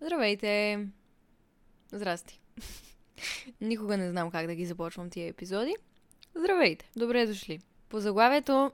Здравейте! Здрасти! Никога не знам как да ги започвам тия епизоди. Здравейте! Добре дошли! По заглавието,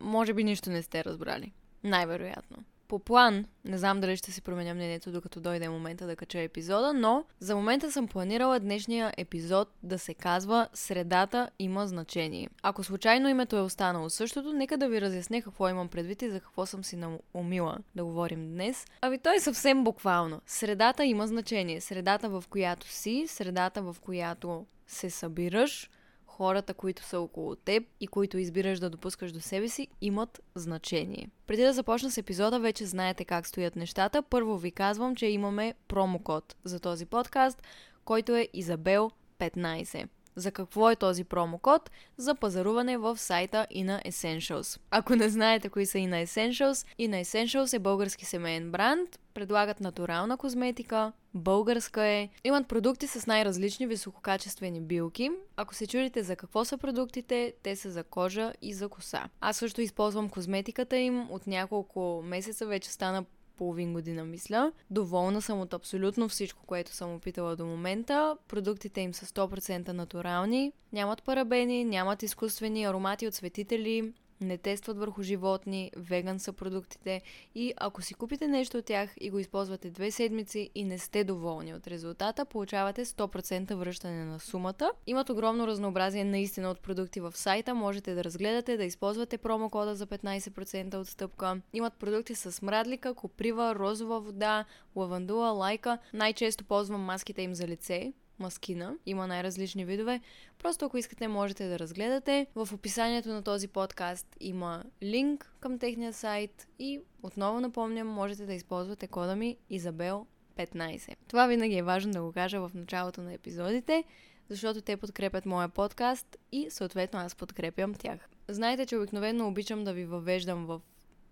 може би нищо не сте разбрали. Най-вероятно. По план, не знам дали ще си променя мнението, докато дойде момента да кача епизода, но за момента съм планирала днешния епизод да се казва "Средата има значение". Ако случайно името е останало същото, нека да ви разясня какво имам предвид и за какво съм си наумила да говорим днес. То е съвсем буквално. Средата има значение. Средата, в която си, средата, в която се събираш, хората, които са около теб и които избираш да допускаш до себе си, имат значение. Преди да започна с епизода, вече знаете как стоят нещата. Първо ви казвам, че имаме промокод за този подкаст, който е Изабел15. За какво е този промокод? За пазаруване в сайта Inna Essentials. Ако не знаете кои са Inna Essentials, Inna Essentials е български семейен бранд, предлагат натурална козметика, българска е, имат продукти с най-различни висококачествени билки. Ако се чудите за какво са продуктите, те са за кожа и за коса. Аз също използвам козметиката им от няколко месеца, вече стана половин година, мисля. Доволна съм от абсолютно всичко, което съм опитала до момента. Продуктите им са 100% натурални, нямат парабени, нямат изкуствени аромати от цветители, не тестват върху животни, веган са продуктите и ако си купите нещо от тях и го използвате 2 седмици и не сте доволни от резултата, получавате 100% връщане на сумата. Имат огромно разнообразие наистина от продукти в сайта, можете да разгледате, да използвате промокода за 15% отстъпка. Имат продукти с смрадлика, коприва, розова вода, лавандула, лайка. Най-често ползвам маските им за лице. Маскина. Има най-различни видове. Просто ако искате, можете да разгледате. В описанието на този подкаст има линк към техния сайт и отново напомням, можете да използвате кода ми Изабел15. Това винаги е важно да го кажа в началото на епизодите, защото те подкрепят моя подкаст и съответно аз подкрепям тях. Знаете, че обикновено обичам да ви въвеждам в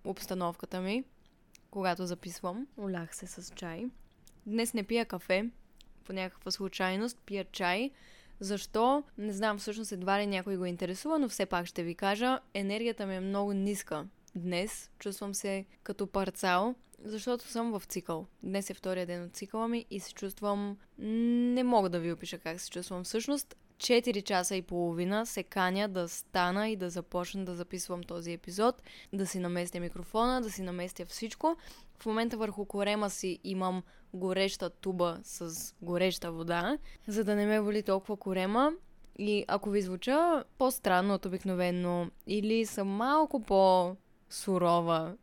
обстановката ми, когато записвам. Олях се с чай. Днес не пия кафе. По някаква случайност пия чай. Защо? Не знам, всъщност едва ли някой го интересува, но все пак ще ви кажа. Енергията ми е много ниска днес. Чувствам се като парцал, защото съм в цикъл. Днес е втория ден от цикъла ми и се чувствам... Не мога да ви опиша как се чувствам всъщност. 4 часа и половина се каня да стана и да започна да записвам този епизод, да си наместя микрофона, да си наместя всичко. В момента върху корема си имам гореща туба с гореща вода, за да не ме боли толкова корема. И ако ви звуча по-странно от обикновено или съм малко по-сурова,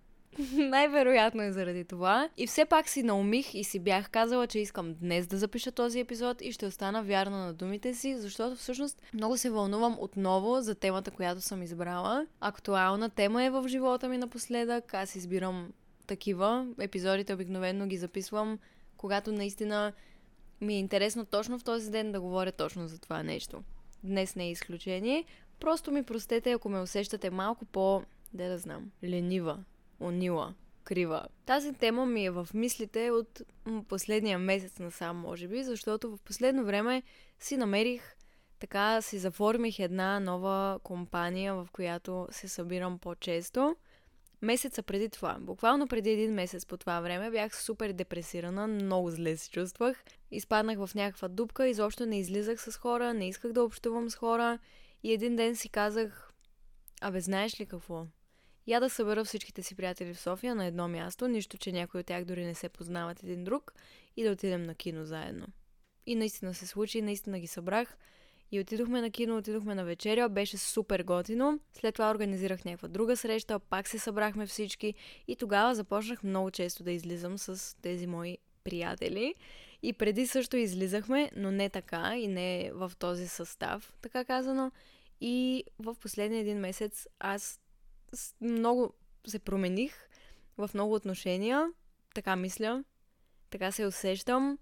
най-вероятно е заради това. И все пак си наумих и си бях казала, че искам днес да запиша този епизод и ще остана вярна на думите си, защото всъщност много се вълнувам отново за темата, която съм избрала. Актуална тема е в живота ми напоследък. Аз избирам такива. Епизодите обикновено ги записвам, когато наистина ми е интересно точно в този ден да говоря точно за това нещо. Днес не е изключение. Просто ми простете, ако ме усещате малко ленива. Унила, крива. Тази тема ми е в мислите от последния месец насам, може би, защото в последно време си заформих една нова компания, в която се събирам по-често. Месеца преди това, буквално преди 1 месец по това време, бях супер депресирана, много зле се чувствах. Изпаднах в някаква дупка, изобщо не излизах с хора, не исках да общувам с хора и един ден си казах: "Абе, знаеш ли какво? Я да събера всичките си приятели в София на едно място, нищо, че някои от тях дори не се познават един друг, и да отидем на кино заедно." И наистина се случи, наистина ги събрах и отидохме на кино, отидохме на вечеря, беше супер готино. След това организирах някаква друга среща, пак се събрахме всички и тогава започнах много често да излизам с тези мои приятели. И преди също излизахме, но не така и не в този състав, така казано. И в последния 1 месец аз много се промених в много отношения, така мисля, така се усещам.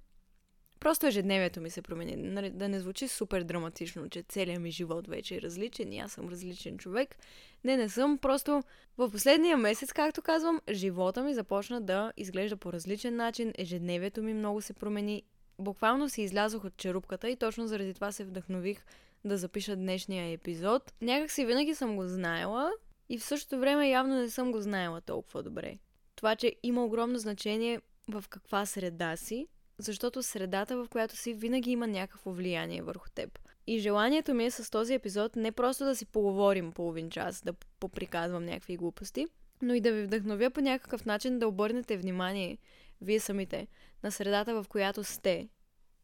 Просто ежедневието ми се промени. Да не звучи супер драматично, че целият ми живот вече е различен и аз съм различен човек. Не съм. Просто в последния месец, както казвам, живота ми започна да изглежда по различен начин. Ежедневието ми много се промени. Буквално си излязох от черупката и точно заради това се вдъхнових да запиша днешния епизод. Някак си винаги съм го знаела, и в същото време явно не съм го знаела толкова добре. Това, че има огромно значение, в каква среда си, защото средата, в която си, винаги има някакво влияние върху теб. И желанието ми е с този епизод не просто да си поговорим половин час, да поприказвам някакви глупости, но и да ви вдъхновя по някакъв начин да обърнете внимание, вие самите, на средата, в която сте,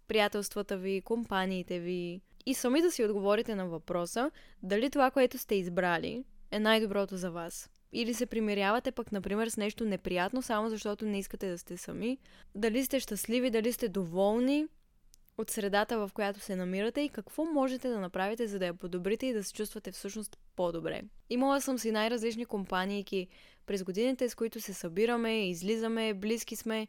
приятелствата ви, компаниите ви, и сами да си отговорите на въпроса дали това, което сте избрали, е най-доброто за вас. Или се примирявате пък, например, с нещо неприятно, само защото не искате да сте сами. Дали сте щастливи, дали сте доволни от средата, в която се намирате, и какво можете да направите, за да я подобрите и да се чувствате всъщност по-добре. Имала съм си най-различни компании през годините, с които се събираме, излизаме, близки сме.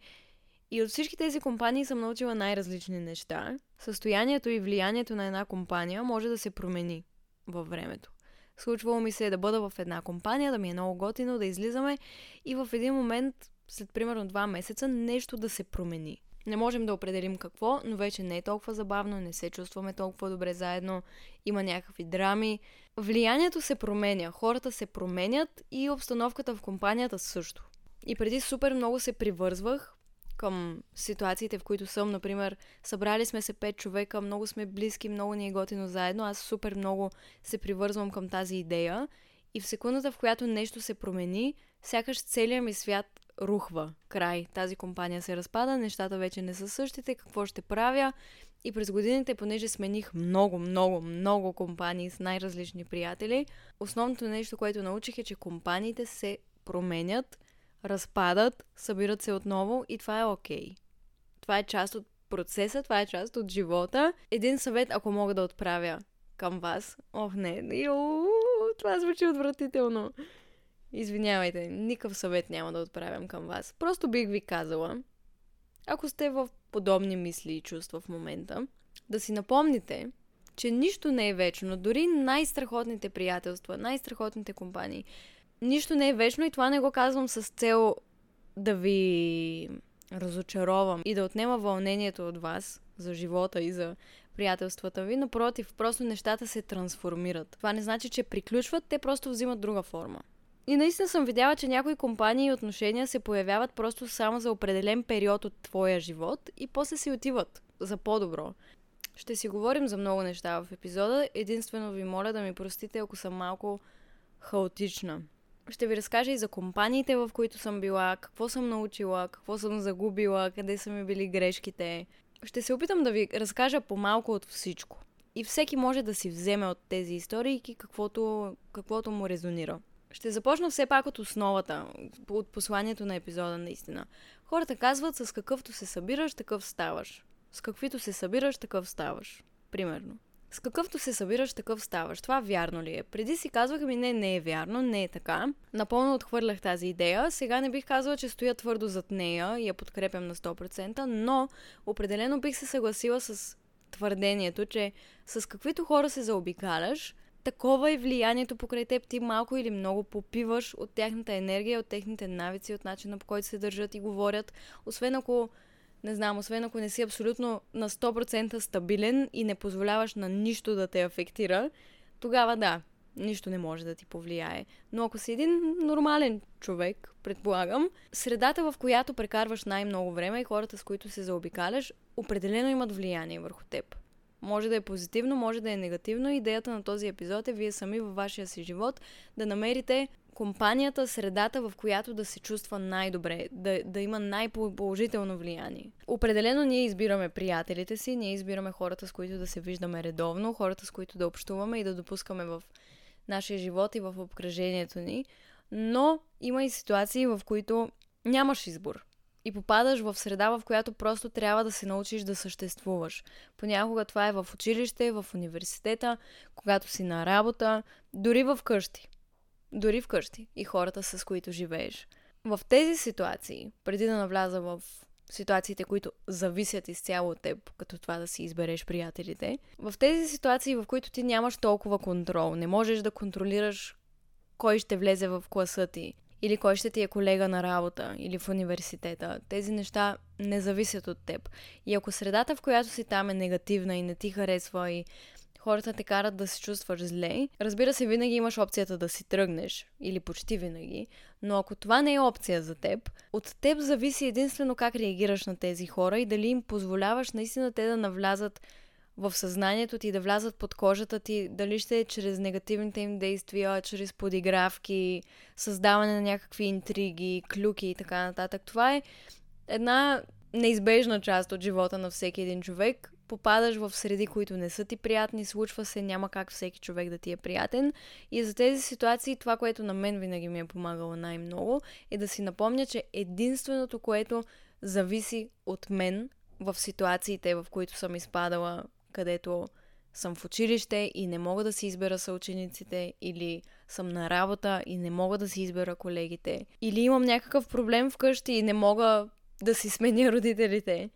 И от всички тези компании съм научила най-различни неща. Състоянието и влиянието на една компания може да се промени във времето. Случвало ми се е да бъда в една компания, да ми е много готино, да излизаме, и в един момент, след примерно 2 месеца, нещо да се промени. Не можем да определим какво, но вече не е толкова забавно, не се чувстваме толкова добре заедно, има някакви драми. Влиянието се променя, хората се променят и обстановката в компанията също. И преди супер много се привързвах към ситуациите, в които съм. Например, събрали сме се 5 човека, много сме близки, много ни е готино заедно, аз супер много се привързвам към тази идея, и в секундата, в която нещо се промени, сякаш целият ми свят рухва. Край, тази компания се разпада, нещата вече не са същите, какво ще правя? И през годините, понеже смених много компании с най-различни приятели, основното нещо, което научих, е, че компаниите се променят, разпадат, събират се отново, и това е окей. Това е част от процеса, това е част от живота. Един съвет, ако мога да отправя към вас. Ох, не, това звучи отвратително. Извинявайте, никакъв съвет няма да отправям към вас. Просто бих ви казала, ако сте в подобни мисли и чувства в момента, да си напомните, че нищо не е вечно. Дори най-страхотните приятелства, най-страхотните компании, нищо не е вечно, и това не го казвам с цел да ви разочаровам и да отнема вълнението от вас за живота и за приятелствата ви. Напротив, просто нещата се трансформират. Това не значи, че приключват, те просто взимат друга форма. И наистина съм видяла, че някои компании и отношения се появяват просто само за определен период от твоя живот и после си отиват за по-добро. Ще си говорим за много неща в епизода, единствено ви моля да ми простите, ако съм малко хаотична. Ще ви разкажа и за компаниите, в които съм била, какво съм научила, какво съм загубила, къде са ми били грешките. Ще се опитам да ви разкажа по-малко от всичко. И всеки може да си вземе от тези историйки каквото му резонира. Ще започна все пак от основата, от посланието на епизода наистина. Хората казват: с какъвто се събираш, такъв ставаш. С каквито се събираш, такъв ставаш. Примерно. С какъвто се събираш, такъв ставаш. Това вярно ли е? Преди си казвах: не е вярно, не е така. Напълно отхвърлях тази идея. Сега не бих казала, че стоя твърдо зад нея и я подкрепям на 100%, но определено бих се съгласила с твърдението, че с каквито хора се заобикаляш, такова е влиянието покрай теб. Ти малко или много попиваш от тяхната енергия, от техните навици, от начина, по който се държат и говорят. Освен ако не си абсолютно на 100% стабилен и не позволяваш на нищо да те афектира, тогава да, нищо не може да ти повлияе. Но ако си един нормален човек, предполагам, средата, в която прекарваш най-много време и хората, с които се заобикаляш, определено имат влияние върху теб. Може да е позитивно, може да е негативно. Идеята на този епизод е вие сами във вашия си живот да намерите компанията, средата, в която да се чувства най-добре, да има най-положително влияние. Определено ние избираме приятелите си, ние избираме хората, с които да се виждаме редовно, хората, с които да общуваме и да допускаме в нашия живот и в обкръжението ни, но има и ситуации, в които нямаш избор. И попадаш в среда, в която просто трябва да се научиш да съществуваш. Понякога това е в училище, в университета, когато си на работа, дори вкъщи. Дори вкъщи и хората, с които живееш. В тези ситуации, преди да навляза в ситуациите, които зависят изцяло от теб, като това да си избереш приятелите, в тези ситуации, в които ти нямаш толкова контрол, не можеш да контролираш кой ще влезе в класа ти, или кой ще ти е колега на работа, или в университета. Тези неща не зависят от теб. И ако средата, в която си там, е негативна и не ти харесва и хората те карат да се чувстваш зле. Разбира се, винаги имаш опцията да си тръгнеш, или почти винаги, но ако това не е опция за теб, от теб зависи единствено как реагираш на тези хора и дали им позволяваш наистина те да навлязат в съзнанието ти, да влязат под кожата ти, дали ще е чрез негативните им действия, чрез подигравки, създаване на някакви интриги, клюки и така нататък. Това е една неизбежна част от живота на всеки един човек. Попадаш в среди, които не са ти приятни, случва се, няма как всеки човек да ти е приятен. И за тези ситуации това, което на мен винаги ми е помагало най-много, е да си напомня, че единственото, което зависи от мен в ситуациите, в които съм изпадала, където съм в училище и не мога да си избера съучениците, или съм на работа и не мога да си избера колегите, или имам някакъв проблем вкъщи и не мога да си сменя родителите,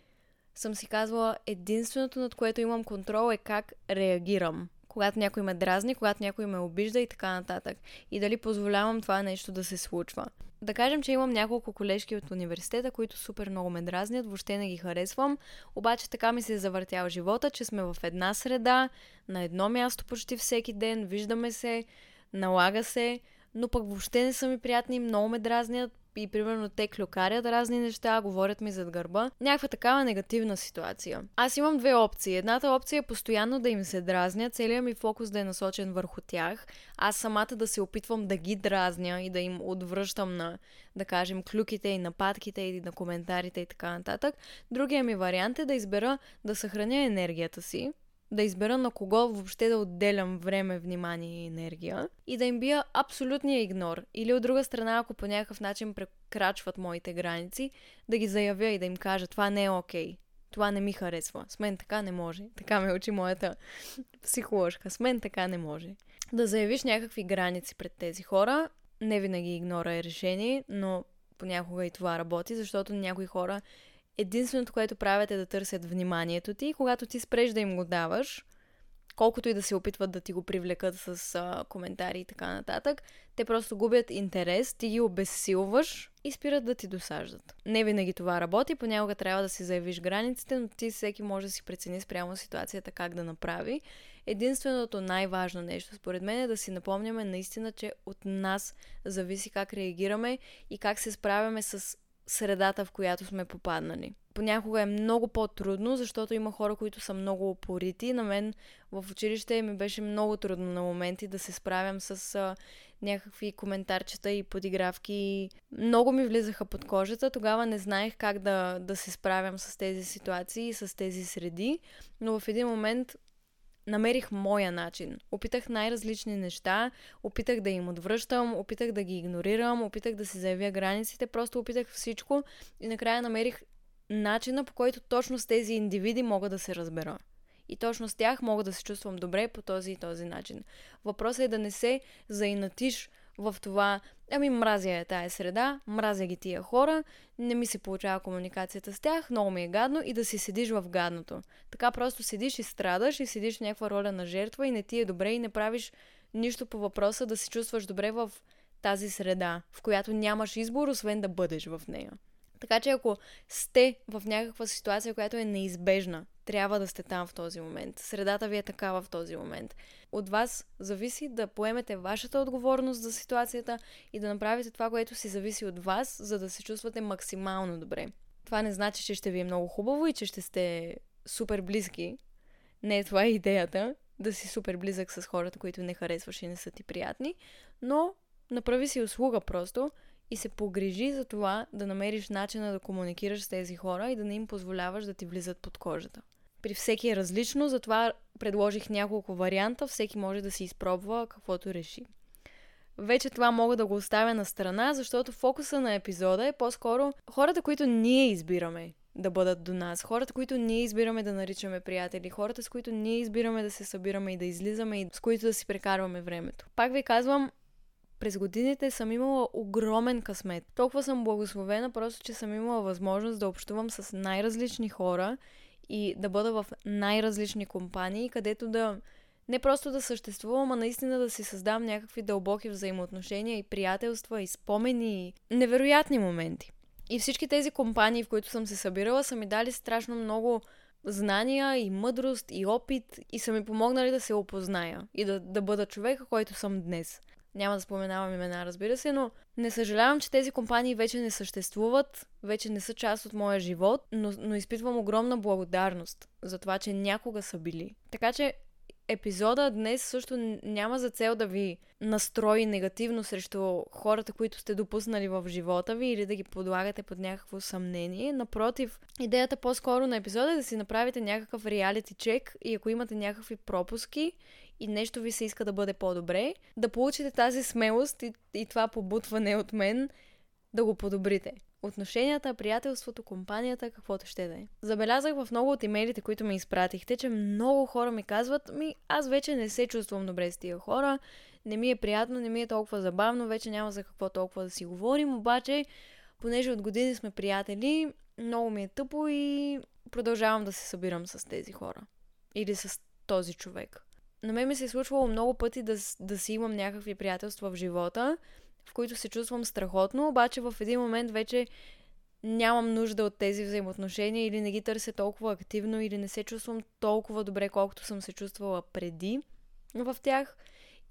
съм си казвала, единственото, над което имам контрол, е как реагирам. Когато някой ме дразни, когато някой ме обижда и така нататък. И дали позволявам това нещо да се случва. Да кажем, че имам няколко колежки от университета, които супер много ме дразнят, въобще не ги харесвам, обаче така ми се е завъртял живота, че сме в една среда, на едно място почти всеки ден, виждаме се, налага се, но пък въобще не са ми приятни, много ме дразнят и примерно те клюкарят разни неща, говорят ми зад гърба. Някаква такава негативна ситуация. Аз имам две опции. Едната опция е постоянно да им се дразня, целият ми фокус да е насочен върху тях. Аз самата да се опитвам да ги дразня и да им отвръщам на, да кажем, клюките и нападките и на коментарите и така нататък. Другия ми вариант е да избера да съхраня енергията си, да избера на кого въобще да отделям време, внимание и енергия и да им бия абсолютния игнор. Или от друга страна, ако по някакъв начин прекрачват моите граници, да ги заявя и да им кажа, това не е окей, това не ми харесва, с мен така не може. Така ме учи моята психоложка, с мен така не може. Да заявиш някакви граници пред тези хора, не винаги игнора е решение, но понякога и това работи, защото някои хора единственото, което правят, е да търсят вниманието ти и когато ти спреш да им го даваш, колкото и да се опитват да ти го привлекат с коментари и така нататък, те просто губят интерес, ти ги обезсилваш и спират да ти досаждат. Не винаги това работи, понякога трябва да си заявиш границите, но ти всеки може да си прецени спрямо ситуацията как да направи. Единственото най-важно нещо, според мен, е да си напомняме наистина, че от нас зависи как реагираме и как се справяме с средата, в която сме попаднали. Понякога е много по-трудно, защото има хора, които са много упорити. На мен в училище ми беше много трудно на моменти да се справям с някакви коментарчета и подигравки. Много ми влизаха под кожата. Тогава не знаех как да се справям с тези ситуации и с тези среди. Но в един момент намерих моя начин. Опитах най-различни неща, опитах да им отвръщам, опитах да ги игнорирам, опитах да си заявя границите, просто опитах всичко и накрая намерих начина, по който точно с тези индивиди мога да се разбера. И точно с тях мога да се чувствам добре по този и този начин. Въпросът е да не се заинатиш в това, мразя е тая среда, мразя ги тия хора, не ми се получава комуникацията с тях, много ми е гадно и да си седиш в гадното. Така просто седиш и страдаш и седиш в някаква роля на жертва и не ти е добре и не правиш нищо по въпроса да се чувстваш добре в тази среда, в която нямаш избор, освен да бъдеш в нея. Така че ако сте в някаква ситуация, която е неизбежна, трябва да сте там в този момент. Средата ви е такава в този момент. От вас зависи да поемете вашата отговорност за ситуацията и да направите това, което си зависи от вас, за да се чувствате максимално добре. Това не значи, че ще ви е много хубаво и че ще сте супер близки. Не, това е идеята, да си супер близък с хората, които не харесваш и не са ти приятни, но направи си услуга просто и се погрижи за това да намериш начина да комуникираш с тези хора и да не им позволяваш да ти влизат под кожата. При всеки е различно, затова предложих няколко варианта, всеки може да си изпробва каквото реши. Вече това мога да го оставя на страна, защото фокуса на епизода е по-скоро хората, които ние избираме да бъдат до нас, хората, които ние избираме да наричаме приятели, хората, с които ние избираме да се събираме и да излизаме и с които да си прекарваме времето. Пак ви казвам, през годините съм имала огромен късмет. Толкова съм благословена, просто че съм имала възможност да общувам с най-различни хора и да бъда в най-различни компании, където да не просто да съществувам, а наистина да си създам някакви дълбоки взаимоотношения и приятелства, и спомени, и невероятни моменти. И всички тези компании, в които съм се събирала, са ми дали страшно много знания и мъдрост и опит и са ми помогнали да се опозная и да бъда човека, който съм днес. Няма да споменавам имена, разбира се, но не съжалявам, че тези компании вече не съществуват, вече не са част от моя живот, но изпитвам огромна благодарност за това, че някога са били. Така че епизода днес също няма за цел да ви настрои негативно срещу хората, които сте допуснали в живота ви или да ги подлагате под някакво съмнение. Напротив, идеята по-скоро на епизода е да си направите някакъв реалити чек и ако имате някакви пропуски и нещо ви се иска да бъде по-добре, да получите тази смелост и това побутване от мен да го подобрите. Отношенията, приятелството, компанията, каквото ще да е. Забелязах в много от имейлите, които ми изпратихте, че много хора ми казват, аз вече не се чувствам добре с тия хора, не ми е приятно, не ми е толкова забавно, вече няма за какво толкова да си говорим, обаче, понеже от години сме приятели, много ми е тъпо и продължавам да се събирам с тези хора. Или с този човек. На мен ми се е случвало много пъти да си имам някакви приятелства в живота, в които се чувствам страхотно, обаче в един момент вече нямам нужда от тези взаимоотношения или не ги търся толкова активно, или не се чувствам толкова добре, колкото съм се чувствала преди в тях.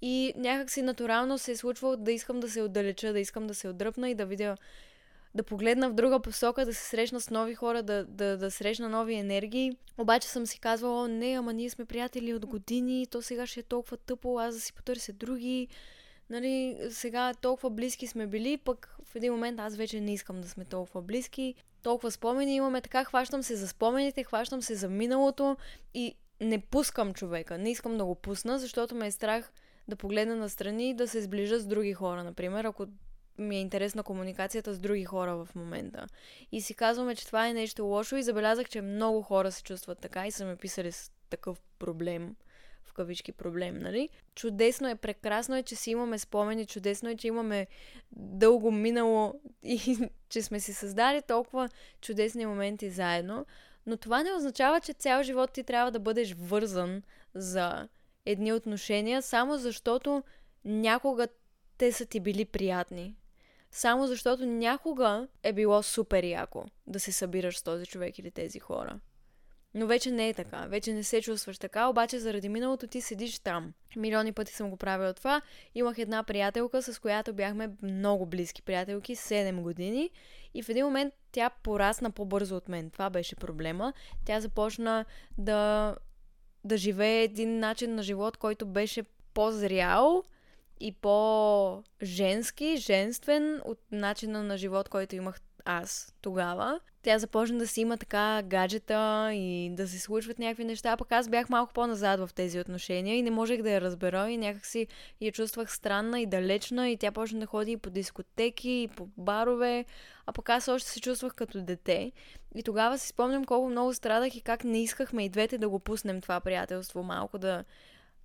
И някакси натурално се е случвало да искам да се отдалеча, да искам да се отдръпна и да видя, да погледна в друга посока, да се срещна с нови хора, да срещна нови енергии. Обаче съм си казвала, не, ама ние сме приятели от години, то сега ще е толкова тъпо, аз да си потърся други. Нали, сега толкова близки сме били, пък в един момент аз вече не искам да сме толкова близки. Толкова спомени имаме, така хващам се за спомените, хващам се за миналото и не пускам човека. Не искам да го пусна, защото ме е страх да погледна настрани и да се сближа с други хора, например, ако ми е интересна комуникацията с други хора в момента. И си казваме, че това е нещо лошо и забелязах, че много хора се чувстват така и са ме писали с такъв проблем. В кавички проблем, нали? Чудесно е, прекрасно е, че си имаме спомени, чудесно е, че имаме дълго минало и че сме си създали толкова чудесни моменти заедно, но това не означава, че цял живот ти трябва да бъдеш вързан за едни отношения, само защото някога те са ти били приятни. Само защото някога е било супер яко да се събираш с този човек или тези хора. Но вече не е така, вече не се чувстваш така, обаче заради миналото ти седиш там. Милиони пъти съм го правила това. Имах една приятелка, с която бяхме много близки приятелки, 7 години и в един момент тя порасна по-бързо от мен. Това беше проблема. Тя започна да живее един начин на живот, който беше по-зрял и по-женски, женствен от начина на живот, който имах аз тогава. Тя започна да си има така гаджета и да се случват някакви неща, пък аз бях малко по-назад в тези отношения и не можех да я разбера и някакси я чувствах странна и далечна и тя почна да ходи и по дискотеки, и по барове, а пък аз още се чувствах като дете. И тогава си спомням колко много страдах и как не искахме и двете да го пуснем това приятелство малко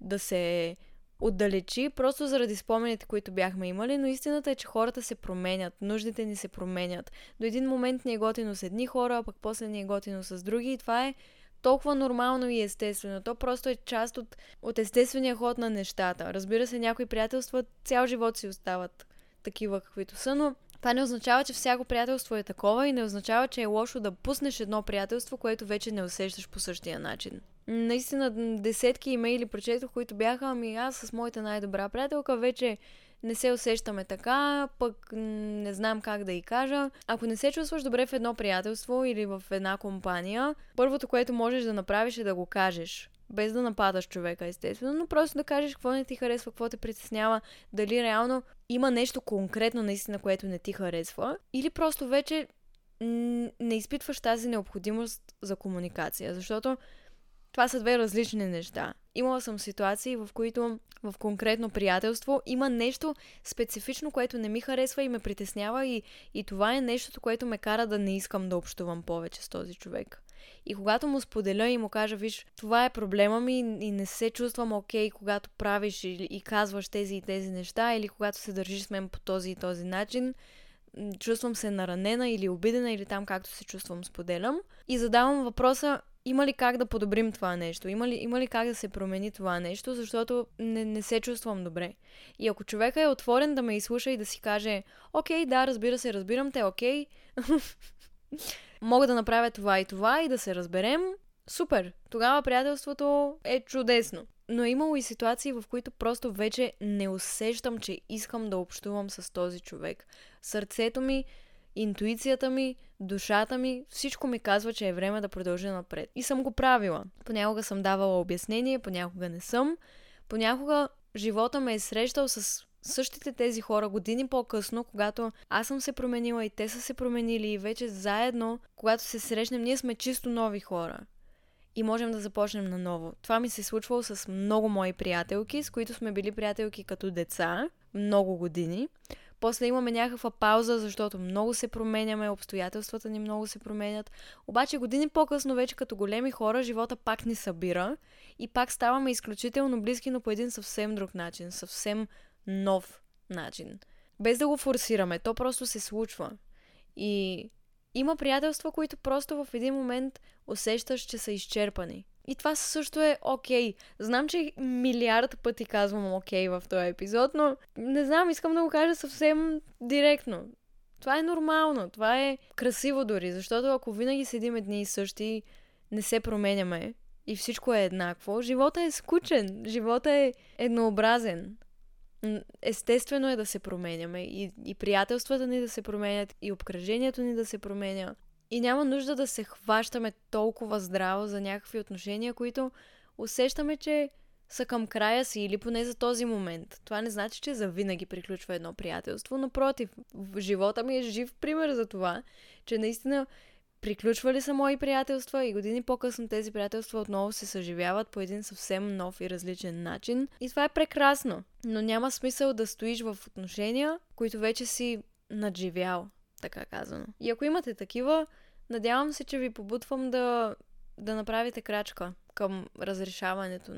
да се отдалечи, просто заради спомените, които бяхме имали, но истината е, че хората се променят, нуждите ни се променят. До един момент ни е готино с едни хора, а пък после ни е готино с други и това е толкова нормално и естествено. То просто е част от естествения ход на нещата. Разбира се, някои приятелства цял живот си остават такива, каквито са, но това не означава, че всяко приятелство е такова и не означава, че е лошо да пуснеш едно приятелство, което вече не усещаш по същия начин. Наистина десетки имейли прочетох, които бяха, аз с моята най-добра приятелка вече не се усещаме така, пък не знам как да ѝ кажа. Ако не се чувстваш добре в едно приятелство или в една компания, първото, което можеш да направиш е да го кажеш. Без да нападаш човека, естествено, но просто да кажеш какво не ти харесва, какво те притеснява, дали реално има нещо конкретно наистина, което не ти харесва, или просто вече не изпитваш тази необходимост за комуникация, защото това са две различни неща. Имала съм ситуации, в които в конкретно приятелство има нещо специфично, което не ми харесва и ме притеснява и това е нещото, което ме кара да не искам да общувам повече с този човек. И когато му споделя и му кажа, виж, това е проблема ми и не се чувствам окей, когато правиш и казваш тези и тези неща, или когато се държиш с мен по този и този начин, чувствам се наранена или обидена, или там както се чувствам, споделям. И задавам въпроса, има ли как да подобрим това нещо? Има ли как да се промени това нещо? Защото не се чувствам добре. И ако човека е отворен да ме изслуша и да си каже, окей, да, разбира се, разбирам те, окей, мога да направя това и това и да се разберем, супер, тогава приятелството е чудесно. Но е имало и ситуации, в които просто вече не усещам, че искам да общувам с този човек. Сърцето ми, интуицията ми, душата ми, всичко ми казва, че е време да продължа напред. И съм го правила. Понякога съм давала обяснение, понякога не съм. Понякога живота ме е срещал с същите тези хора години по-късно, когато аз съм се променила и те са се променили и вече заедно, когато се срещнем, ние сме чисто нови хора. И можем да започнем наново. Това ми се е случвало с много мои приятелки, с които сме били приятелки като деца, много години. После имаме някаква пауза, защото много се променяме, обстоятелствата ни много се променят. Обаче години по-късно вече като големи хора живота пак ни събира и пак ставаме изключително близки, но по един съвсем друг начин, съвсем нов начин. Без да го форсираме, то просто се случва. И има приятелства, които просто в един момент усещаш, че са изчерпани. И това също е окей. Знам, че милиард пъти казвам окей в този епизод, но не знам, искам да го кажа съвсем директно. Това е нормално, това е красиво дори, защото ако винаги седим едни и същи, не се променяме и всичко е еднакво, живота е скучен, живота е еднообразен. Естествено е да се променяме и приятелствата ни да се променят, и обкръжението ни да се променя. И няма нужда да се хващаме толкова здраво за някакви отношения, които усещаме, че са към края си или поне за този момент. Това не значи, че завинаги приключва едно приятелство. Напротив, живота ми е жив пример за това, че наистина приключвали са мои приятелства и години по-късно тези приятелства отново се съживяват по един съвсем нов и различен начин. И това е прекрасно, но няма смисъл да стоиш в отношения, които вече си надживял, така казано. И ако имате такива, надявам се, че ви побутвам да направите крачка към разрешаването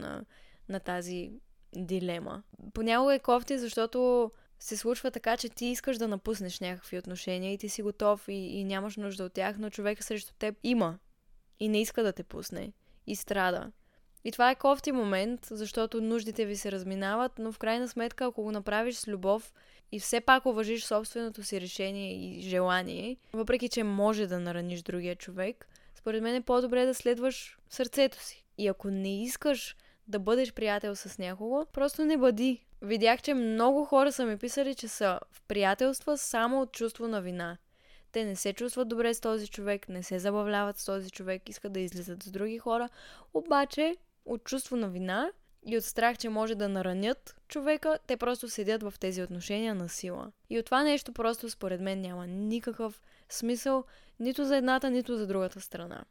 на тази дилема. Понякога е кофти, защото се случва така, че ти искаш да напуснеш някакви отношения и ти си готов и нямаш нужда от тях, но човек срещу теб има и не иска да те пусне и страда. И това е кофти момент, защото нуждите ви се разминават, но в крайна сметка, ако го направиш с любов и все пак уважиш собственото си решение и желание, въпреки че може да нараниш другия човек, според мен е по-добре да следваш сърцето си. И ако не искаш да бъдеш приятел с някого, просто не бъди. Видях, че много хора са ми писали, че са в приятелства само от чувство на вина. Те не се чувстват добре с този човек, не се забавляват с този човек, искат да излизат с други хора, обаче от чувство на вина и от страх, че може да наранят човека, те просто седят в тези отношения на сила. И от това нещо просто според мен няма никакъв смисъл нито за едната, нито за другата страна.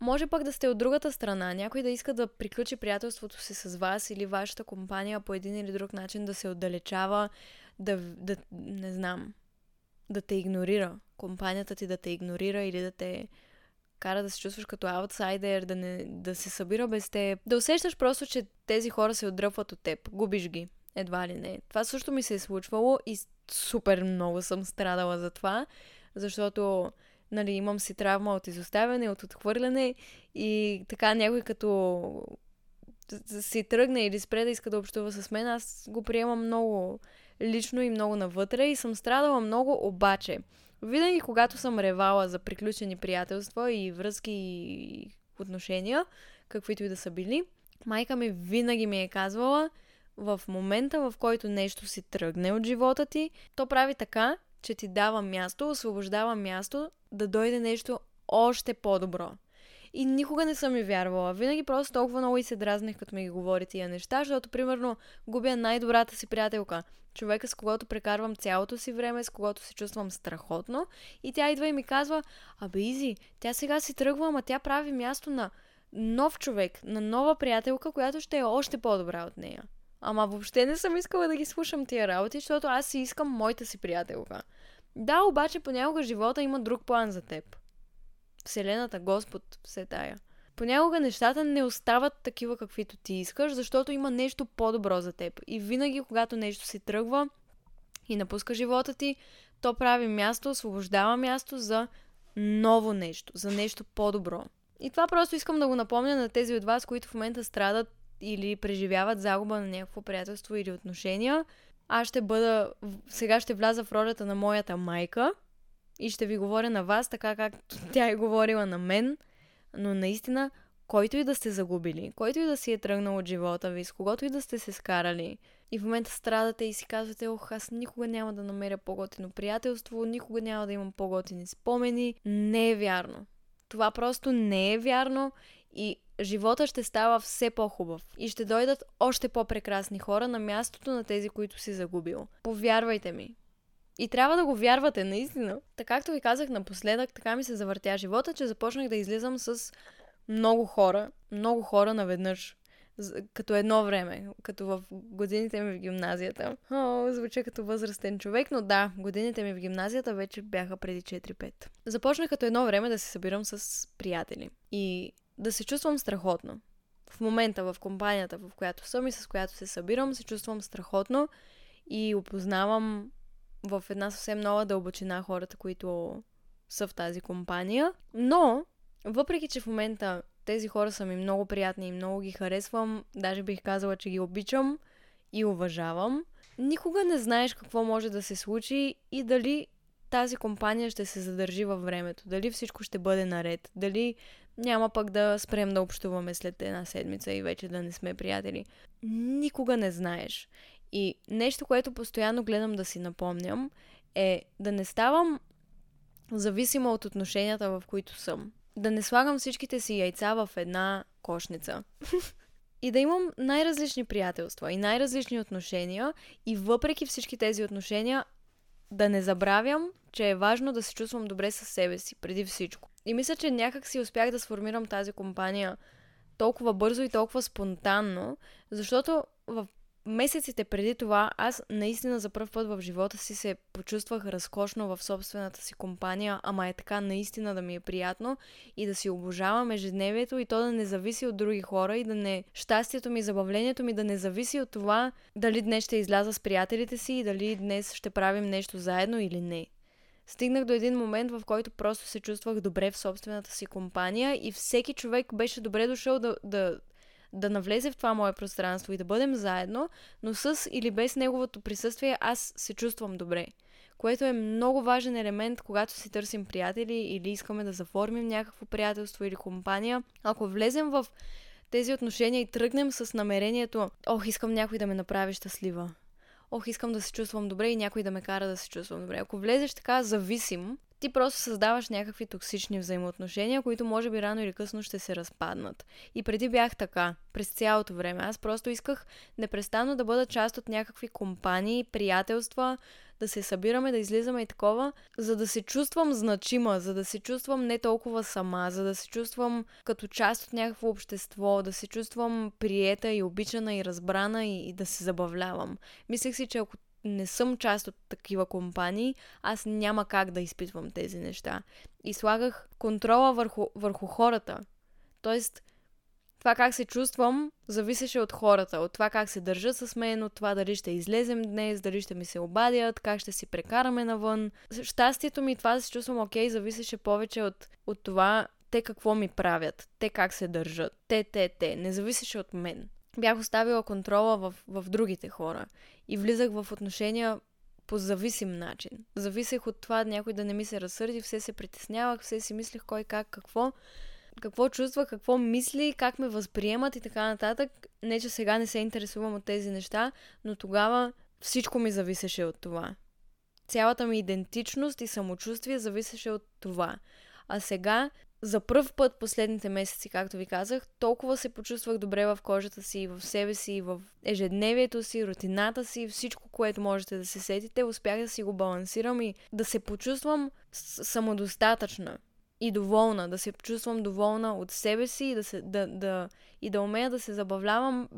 Може пък да сте от другата страна, някой да иска да приключи приятелството си с вас или вашата компания по един или друг начин, да се отдалечава, да не знам, да те игнорира, компанията ти да те игнорира или да те кара да се чувстваш като аутсайдер, да се събира без те, да усещаш просто, че тези хора се отдръпват от теб, губиш ги, едва ли не. Това също ми се е случвало и супер много съм страдала за това, защото нали, имам си травма от изоставяне, от отхвърляне и така някой като си тръгне или спре да иска да общува с мен, аз го приемам много лично и много навътре и съм страдала много, обаче винаги когато съм ревала за приключени приятелства и връзки и отношения, каквито и да са били, майка ми винаги ми е казвала: в момента, в който нещо си тръгне от живота ти, то прави така, че ти дава място, освобождава място да дойде нещо още по-добро. И никога не съм ми вярвала. Винаги просто толкова много и се дразнех, като ми ги говори тия неща, защото, примерно, губя най-добрата си приятелка. Човека, с когото прекарвам цялото си време, с когото се чувствам страхотно. И тя идва и ми казва: абе, Изи, тя сега си тръгва, ама тя прави място на нов човек, на нова приятелка, която ще е още по-добра от нея. Ама въобще не съм искала да ги слушам тия работи, защото аз си искам моята си приятелка. Да, обаче понякога живота има друг план за теб. Вселената, Господ, все тая. Понякога нещата не остават такива, каквито ти искаш, защото има нещо по-добро за теб. И винаги, когато нещо си тръгва и напуска живота ти, то прави място, освобождава място за ново нещо, за нещо по-добро. И това просто искам да го напомня на тези от вас, които в момента страдат или преживяват загуба на някакво приятелство или отношения. Аз сега ще вляза в ролята на моята майка и ще ви говоря на вас така, както тя е говорила на мен, но наистина който и да сте загубили, който и да си е тръгнал от живота ви, с когото и да сте се скарали и в момента страдате и си казвате, ох, аз никога няма да намеря по-готино приятелство, никога няма да имам по-готини спомени. Не е вярно. Това просто не е вярно и живота ще става все по-хубав и ще дойдат още по-прекрасни хора на мястото на тези, които си загубил. Повярвайте ми. И трябва да го вярвате, наистина. Така както ви казах напоследък, така ми се завъртя живота, че започнах да излизам с много хора наведнъж. Като едно време, като в годините ми в гимназията. Звуча като възрастен човек, но да, годините ми в гимназията вече бяха преди 4-5. Започнах като едно време да се събирам с приятели и да се чувствам страхотно. В момента, в компанията, в която съм и с която се събирам, се чувствам страхотно и опознавам в една съвсем нова дълбочина хората, които са в тази компания. Но, въпреки че в момента тези хора са ми много приятни и много ги харесвам, даже бих казала, че ги обичам и уважавам, никога не знаеш какво може да се случи и дали тази компания ще се задържи във времето, дали всичко ще бъде наред, дали няма пък да спрем да общуваме след една седмица и вече да не сме приятели. Никога не знаеш. И нещо, което постоянно гледам да си напомням, е да не ставам зависима от отношенията, в които съм. Да не слагам всичките си яйца в една кошница. И да имам най-различни приятелства и най-различни отношения и въпреки всички тези отношения да не забравям, че е важно да се чувствам добре със себе си, преди всичко. И мисля, че някак си успях да сформирам тази компания толкова бързо и толкова спонтанно, защото в месеците преди това аз наистина за пръв път в живота си се почувствах разкошно в собствената си компания, ама е така наистина да ми е приятно и да си обожавам ежедневието и то да не зависи от други хора и да не щастието ми, забавлението ми да не зависи от това дали днес ще изляза с приятелите си и дали днес ще правим нещо заедно или не. Стигнах до един момент, в който просто се чувствах добре в собствената си компания и всеки човек беше добре дошъл да навлезе в това мое пространство и да бъдем заедно, но с или без неговото присъствие аз се чувствам добре. Което е много важен елемент, когато си търсим приятели или искаме да заформим някакво приятелство или компания. Ако влезем в тези отношения и тръгнем с намерението «Ох, искам някой да ме направи щастлива», «Ох, искам да се чувствам добре и някой да ме кара да се чувствам добре». Ако влезеш така зависим, ти просто създаваш някакви токсични взаимоотношения, които може би рано или късно ще се разпаднат. И преди бях така, през цялото време. Аз просто исках непрестанно да бъда част от някакви компании, приятелства, да се събираме, да излизаме и такова, за да се чувствам значима, за да се чувствам не толкова сама, за да се чувствам като част от някакво общество, да се чувствам приета и обичана и разбрана и да се забавлявам. Мислех си, че ако не съм част от такива компании, аз няма как да изпитвам тези неща. И слагах контрола върху хората. Тоест, това как се чувствам зависеше от хората, от това как се държат с мен, от това дали ще излезем днес, дали ще ми се обадят, как ще си прекараме навън. Щастието ми, това да се чувствам окей, зависеше повече от това те какво ми правят, те как се държат, те. Не зависеше от мен. Бях оставила контрола в другите хора и влизах в отношения по зависим начин. Зависех от това някой да не ми се разсърди, все се притеснявах, все си мислех кой как, какво чувства, какво мисли, как ме възприемат и така нататък. Не, че сега не се интересувам от тези неща, но тогава всичко ми зависеше от това. Цялата ми идентичност и самочувствие зависеше от това. А сега за пръв път последните месеци, както ви казах, толкова се почувствах добре в кожата си, в себе си, в ежедневието си, рутината си, всичко, което можете да се сетите, успях да си го балансирам и да се почувствам самодостатъчна и доволна, да се чувствам доволна от себе си и да умея да се забавлявам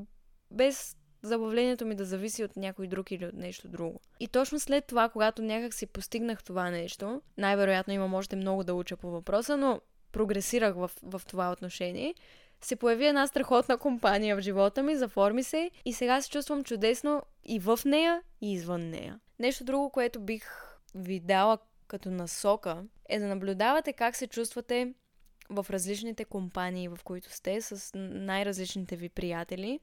без забавлението ми да зависи от някой друг или от нещо друго. И точно след това, когато някак си постигнах това нещо, най-вероятно имам още много да уча по въпроса, но прогресирах в това отношение, се появи една страхотна компания в живота ми, заформи се и сега се чувствам чудесно и в нея, и извън нея. Нещо друго, което бих ви дала като насока, е да наблюдавате как се чувствате в различните компании, в които сте, с най-различните ви приятели.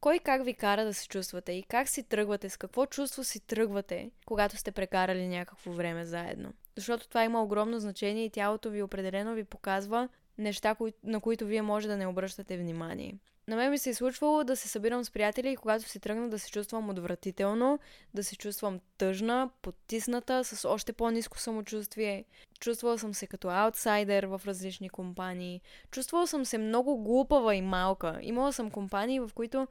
Кой как ви кара да се чувствате и как си тръгвате, с какво чувство си тръгвате, когато сте прекарали някакво време заедно. Защото това има огромно значение и тялото ви определено ви показва неща, на които вие може да не обръщате внимание. На мен ми се е случвало да се събирам с приятели и когато си тръгна да се чувствам отвратително, да се чувствам тъжна, потисната, с още по-ниско самочувствие. Чувствала съм се като аутсайдер в различни компании. Чувствала съм се много глупава и малка. Имала съм компании, в които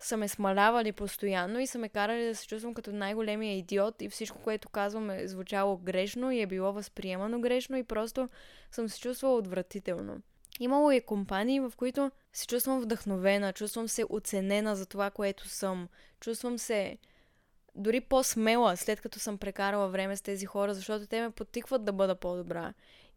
са ме смалявали постоянно и са ме карали да се чувствам като най-големия идиот и всичко, което казвам е звучало грешно и е било възприемано грешно и просто съм се чувствала отвратително. Имало и компании, в които се чувствам вдъхновена, чувствам се оценена за това, което съм. Чувствам се дори по-смела, след като съм прекарала време с тези хора, защото те ме подтикват да бъда по-добра.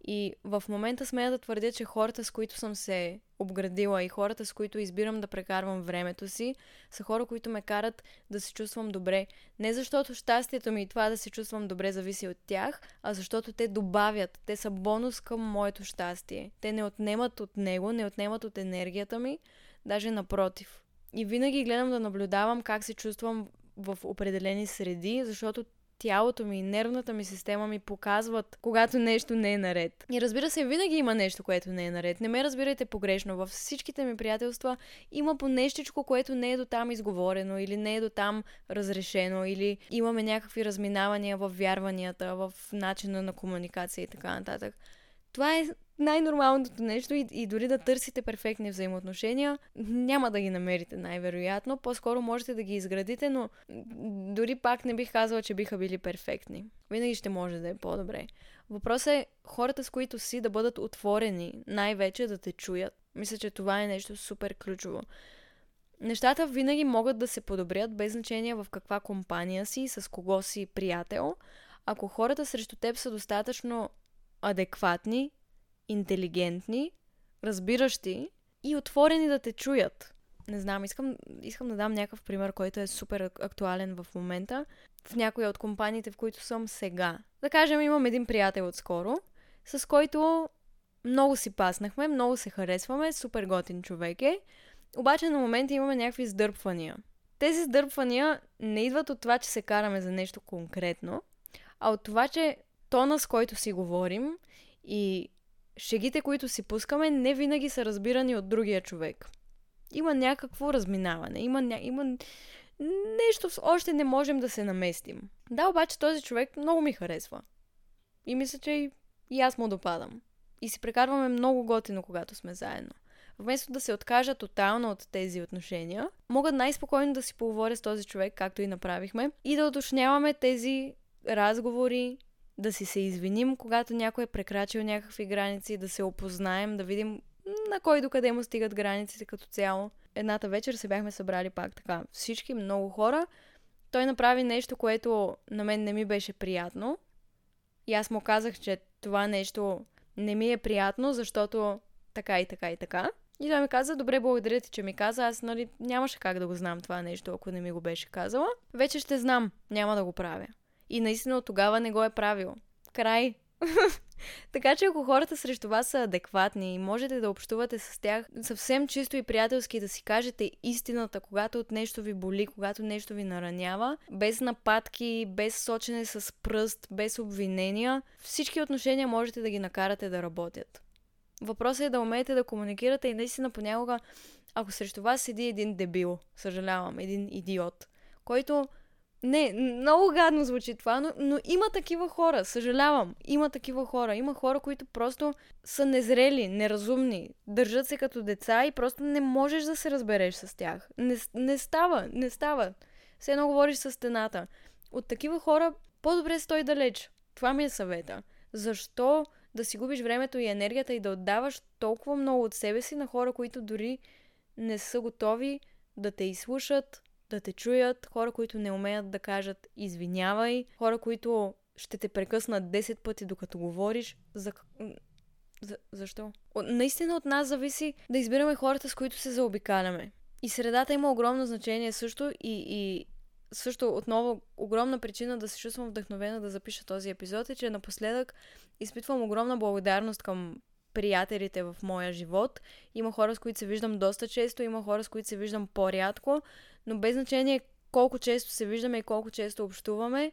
И в момента смея да твърдя, че хората, с които съм се обградила и хората, с които избирам да прекарвам времето си, са хора, които ме карат да се чувствам добре. Не защото щастието ми и това да се чувствам добре зависи от тях, а защото те добавят, те са бонус към моето щастие. Те не отнемат от него, не отнемат от енергията ми, даже напротив. И винаги гледам да наблюдавам как се чувствам в определени среди, защото тялото ми и нервната ми система ми показват, когато нещо не е наред. И разбира се, винаги има нещо, което не е наред. Не ме разбирайте погрешно. Във всичките ми приятелства има по нещичко, което не е до там изговорено или не е до там разрешено, или имаме някакви разминавания в вярванията, в начина на комуникация и така нататък. Това е най-нормалното нещо и дори да търсите перфектни взаимоотношения, няма да ги намерите най-вероятно. По-скоро можете да ги изградите, но дори пак не бих казала, че биха били перфектни. Винаги ще може да е по-добре. Въпросът е хората, с които си, да бъдат отворени, най-вече да те чуят. Мисля, че това е нещо супер ключово. Нещата винаги могат да се подобрят, без значение в каква компания си, с кого си приятел. Ако хората срещу теб са достатъчно адекватни, интелигентни, разбиращи и отворени да те чуят. Не знам, искам да дам някакъв пример, който е супер актуален в момента. В някоя от компаниите, в които съм сега. Да кажем, имам един приятел отскоро, с който много си паснахме, много се харесваме, супер готин човек е, обаче на момента имаме някакви сдърпвания. Тези сдърпвания не идват от това, че се караме за нещо конкретно, а от това, че тона, с който си говорим и шегите, които си пускаме, не винаги са разбирани от другия човек. Има някакво разминаване, има нещо, още не можем да се наместим. Да, обаче този човек много ми харесва. И мисля, че и аз му допадам. И си прекарваме много готино, когато сме заедно. Вместо да се откажа тотално от тези отношения, мога най-спокойно да си поговоря с този човек, както и направихме, и да уточняваме тези разговори, да си се извиним, когато някой е прекрачил някакви граници, да се опознаем, да видим на кой докъде му стигат границите като цяло. Едната вечер се бяхме събрали пак така всички, много хора. Той направи нещо, което на мен не ми беше приятно. И аз му казах, че това нещо не ми е приятно, защото така и така и така. И той ми каза, добре, благодаря ти, че ми каза. Аз нямаше как да го знам това нещо, ако не ми го беше казала. Вече ще знам, няма да го правя. И наистина от тогава не го е правил. Край. Така че ако хората срещу вас са адекватни и можете да общувате с тях съвсем чисто и приятелски, да си кажете истината, когато от нещо ви боли, когато нещо ви наранява, без нападки, без сочене с пръст, без обвинения, всички отношения можете да ги накарате да работят. Въпросът е да умеете да комуникирате и наистина понякога, ако срещу вас седи един дебил, съжалявам, един идиот, който... Не, много гадно звучи това, но има такива хора, съжалявам, има такива хора. Има хора, които просто са незрели, неразумни, държат се като деца и просто не можеш да се разбереш с тях. Не става. Все едно говориш със стената. От такива хора по-добре стой далеч. Това ми е съвета. Защо да си губиш времето и енергията и да отдаваш толкова много от себе си на хора, които дори не са готови да те изслушат, да те чуят, хора, които не умеят да кажат извинявай, хора, които ще те прекъснат 10 пъти докато говориш. Защо? Наистина от нас зависи да избираме хората, с които се заобикаляме. И средата има огромно значение също и също отново огромна причина да се чувствам вдъхновена да запиша този епизод е, че напоследък изпитвам огромна благодарност към приятелите в моя живот. Има хора, с които се виждам доста често, има хора, с които се виждам по-рядко, но без значение колко често се виждаме и колко често общуваме,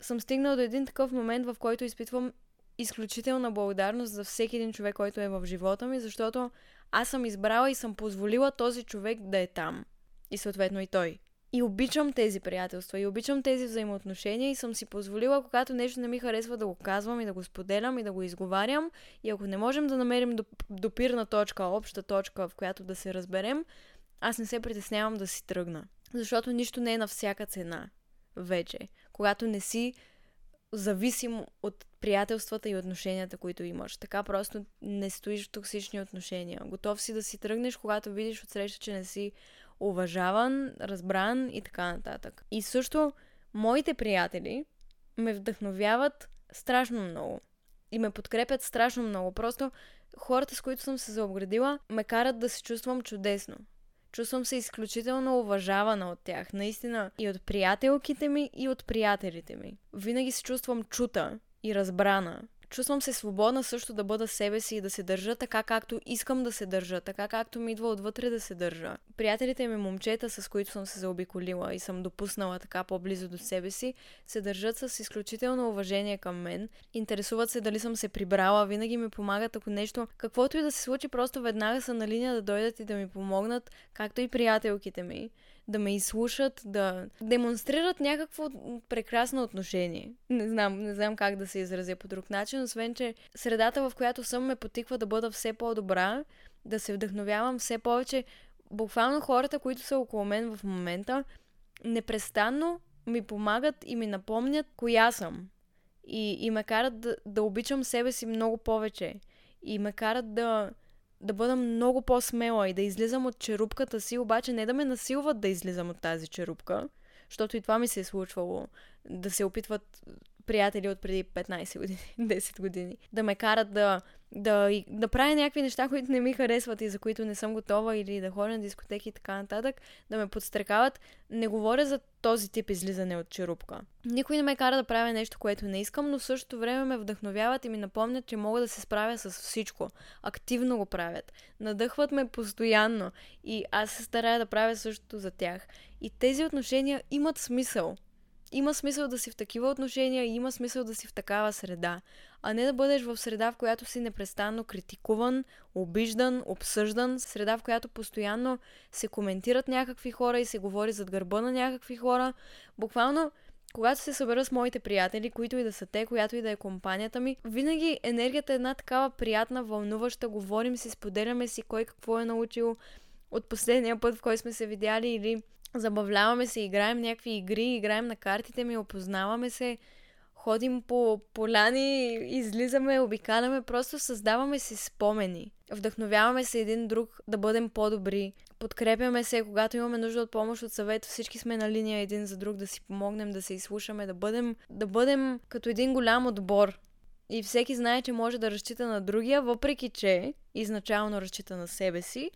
съм стигнала до един такъв момент, в който изпитвам изключителна благодарност за всеки един човек, който е в живота ми, защото аз съм избрала и съм позволила този човек да е там. И съответно и той. И обичам тези приятелства, и обичам тези взаимоотношения, и съм си позволила, когато нещо не ми харесва, да го казвам и да го споделям и да го изговарям. И ако не можем да намерим допирна точка, обща точка, в която да се разберем, аз не се притеснявам да си тръгна. Защото нищо не е на всяка цена вече, когато не си зависим от приятелствата и отношенията, които имаш. Така просто не стоиш в токсични отношения. Готов си да си тръгнеш, когато видиш отсреща, че не си уважаван, разбран и така нататък. И също моите приятели ме вдъхновяват страшно много. И ме подкрепят страшно много. Просто хората, с които съм се заобградила, ме карат да се чувствам чудесно. Чувствам се изключително уважавана от тях. Наистина и от приятелките ми, и от приятелите ми. Винаги се чувствам чута и разбрана. Чувствам се свободна също да бъда себе си и да се държа така, както искам да се държа, така както ми идва отвътре да се държа. Приятелите ми момчета, с които съм се заобиколила и съм допуснала така по-близо до себе си, се държат с изключително уважение към мен. Интересуват се дали съм се прибрала, винаги ми помагат, ако нещо, каквото и да се случи, просто веднага са на линия да дойдат и да ми помогнат, както и приятелките ми. Да ме изслушат, да демонстрират някакво прекрасно отношение. Не знам как да се изразя по друг начин, освен, че средата, в която съм, ме потиква да бъда все по-добра, да се вдъхновявам все повече. Буквално хората, които са около мен в момента, непрестанно ми помагат и ми напомнят коя съм. И ме карат да обичам себе си много повече. И ме карат да бъда много по-смела и да излизам от черупката си, обаче не да ме насилват да излизам от тази черупка, защото и това ми се е случвало, да се опитват приятели от преди 15 години, 10 години, да ме карат да правя някакви неща, които не ми харесват и за които не съм готова, или да ходя на дискотеки и така нататък, да ме подстрекават. Не говоря за този тип излизане от черупка. Никой не ме кара да правя нещо, което не искам, но в същото време ме вдъхновяват и ми напомнят, че мога да се справя с всичко. Активно го правят. Надъхват ме постоянно и аз се старая да правя същото за тях. И тези отношения имат смисъл. Има смисъл да си в такива отношения и има смисъл да си в такава среда, а не да бъдеш в среда, в която си непрестанно критикуван, обиждан, обсъждан, среда, в която постоянно се коментират някакви хора и се говори зад гърба на някакви хора. Буквално, когато се събера с моите приятели, които и да са те, която и да е компанията ми, винаги енергията е една такава приятна, вълнуваща, говорим си, споделяме си кой какво е научил от последния път, в който сме се видяли, или забавляваме се, играем някакви игри, играем на картите ми, опознаваме се, ходим по поляни, излизаме, обикаляме, просто създаваме си спомени. Вдъхновяваме се един друг да бъдем по-добри, подкрепяме се, когато имаме нужда от помощ, от съвет, всички сме на линия един за друг да си помогнем, да се изслушаме, да бъдем като един голям отбор. И всеки знае, че може да разчита на другия, въпреки че изначално разчита на себе си.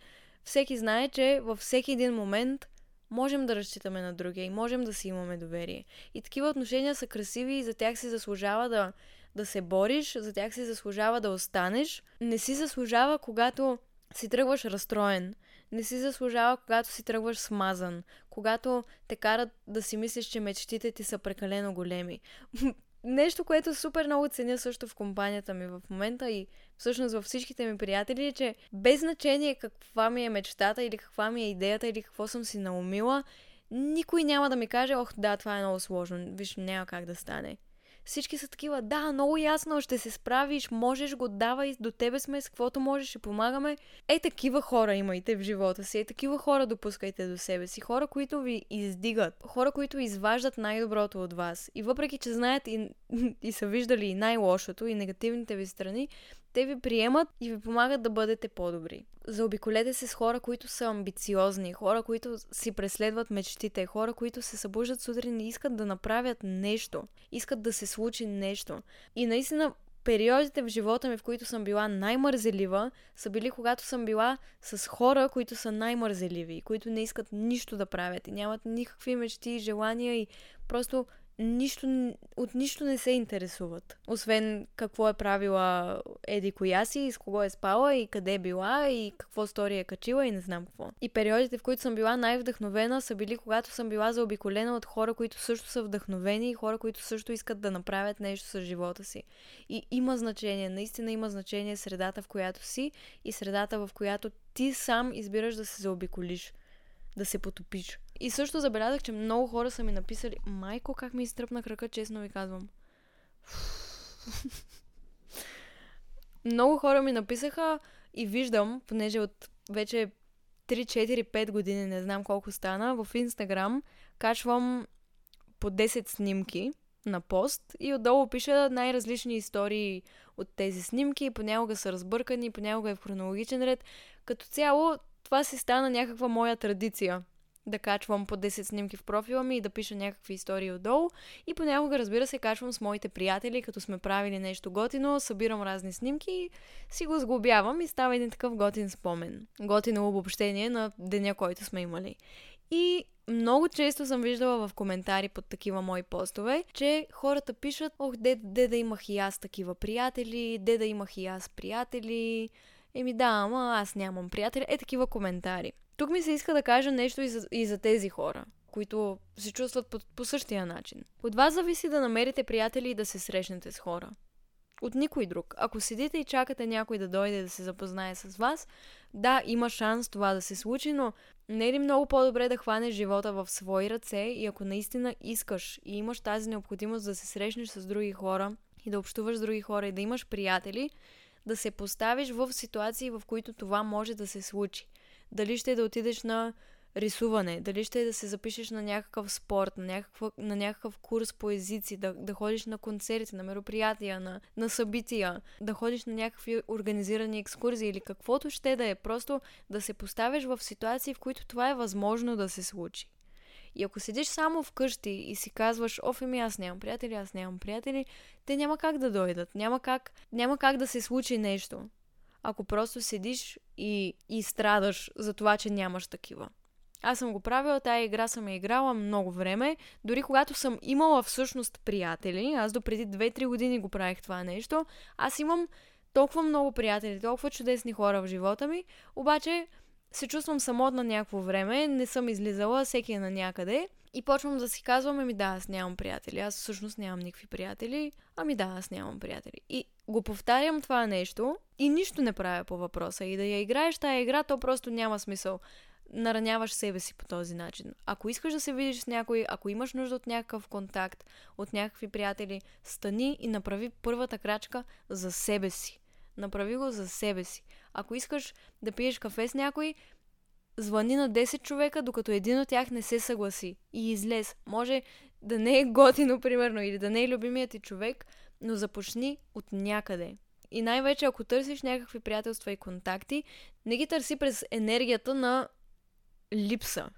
Всеки знае, че във всеки един момент можем да разчитаме на другия и можем да си имаме доверие. И такива отношения са красиви и за тях си заслужава да се бориш, за тях си заслужава да останеш. Не си заслужава, когато си тръгваш разстроен. Не си заслужава, когато си тръгваш смазан. Когато те карат да си мислиш, че мечтите ти са прекалено големи. Нещо, което супер много ценя също в компанията ми в момента и всъщност във всичките ми приятели е, че без значение каква ми е мечтата или каква ми е идеята или какво съм си наумила, никой няма да ми каже, ох да, това е много сложно, виж, няма как да стане. Всички са такива, да, много ясно, ще се справиш, можеш го, давай, до тебе сме, с каквото можеш и помагаме. Ей, такива хора имайте в живота си, ей, такива хора допускайте до себе си, хора, които ви издигат, хора, които изваждат най-доброто от вас. И въпреки, че знаят и са виждали и най-лошото, и негативните ви страни, те ви приемат и ви помагат да бъдете по-добри. Заобиколете се с хора, които са амбициозни, хора, които си преследват мечтите, хора, които се събуждат сутрин и искат да направят нещо, искат да се случи нещо. И наистина периодите в живота ми, в които съм била най-мързелива, са били когато съм била с хора, които са най-мързеливи, които не искат нищо да правят и нямат никакви мечти и желания и просто от нищо не се интересуват. Освен какво е правила еди коя си, и с кого е спала, и къде е била, и какво стори е качила, и не знам какво. И периодите, в които съм била най-вдъхновена, са били когато съм била заобиколена от хора, които също са вдъхновени и хора, които също искат да направят нещо с живота си. И има значение, наистина има значение средата, в която си и средата, в която ти сам избираш да се заобиколиш, да се потопиш. И също забелязах, че много хора са ми написали: майко, как ми изтръпна крака, честно ви казвам. Много хора ми написаха и виждам, понеже от вече 3-4-5 години, не знам колко стана, в Инстаграм качвам по 10 снимки на пост и отдолу пиша най-различни истории от тези снимки, понякога са разбъркани, понякога е в хронологичен ред. Като цяло това си стана някаква моя традиция. Да качвам по 10 снимки в профила ми и да пиша някакви истории отдолу. И понякога, разбира се, качвам с моите приятели, като сме правили нещо готино, събирам разни снимки и си го сглобявам и става един такъв готин спомен. Готино обобщение на деня, който сме имали. И много често съм виждала в коментари под такива мои постове, че хората пишат: ох, де да имах и аз такива приятели, де да имах и аз приятели, еми да, ама аз нямам приятели. Е, такива коментари. Тук ми се иска да кажа нещо и за тези хора, които се чувстват по същия начин. От вас зависи да намерите приятели и да се срещнете с хора. От никой друг. Ако седите и чакате някой да дойде да се запознае с вас, да, има шанс това да се случи, но не е ли много по-добре да хванеш живота в свои ръце и ако наистина искаш и имаш тази необходимост да се срещнеш с други хора и да общуваш с други хора и да имаш приятели, да се поставиш в ситуации, в които това може да се случи. Дали ще е да отидеш на рисуване, дали ще е да се запишеш на някакъв спорт, на някакъв курс по езици, да ходиш на концерти, на мероприятия, на събития, да ходиш на някакви организирани екскурзии или каквото ще да е. Просто да се поставиш в ситуации, в които това е възможно да се случи. И ако седиш само вкъщи и си казваш: оф, еми аз нямам приятели, те няма как да дойдат, няма как да се случи нещо. Ако просто седиш и страдаш за това, че нямаш такива. Аз съм го правила, тая игра съм я играла много време, дори когато съм имала всъщност приятели, аз допреди 2-3 години го правих това нещо, аз имам толкова много приятели, толкова чудесни хора в живота ми, обаче се чувствам самотна някакво време, не съм излизала, всеки е на някъде и почвам да си казвам: ами да, аз нямам приятели, аз всъщност нямам никакви приятели, И го повтарям това нещо и нищо не правя по въпроса. И да я играеш тая игра, то просто няма смисъл. Нараняваш себе си по този начин. Ако искаш да се видиш с някой, ако имаш нужда от някакъв контакт, от някакви приятели, стани и направи първата крачка за себе си. Направи го за себе си. Ако искаш да пиеш кафе с някой, звъни на 10 човека, докато един от тях не се съгласи. И излез. Може да не е готино, примерно, или да не е любимият ти човек, но започни от някъде. И най-вече, ако търсиш някакви приятелства и контакти, не ги търси през енергията на липса.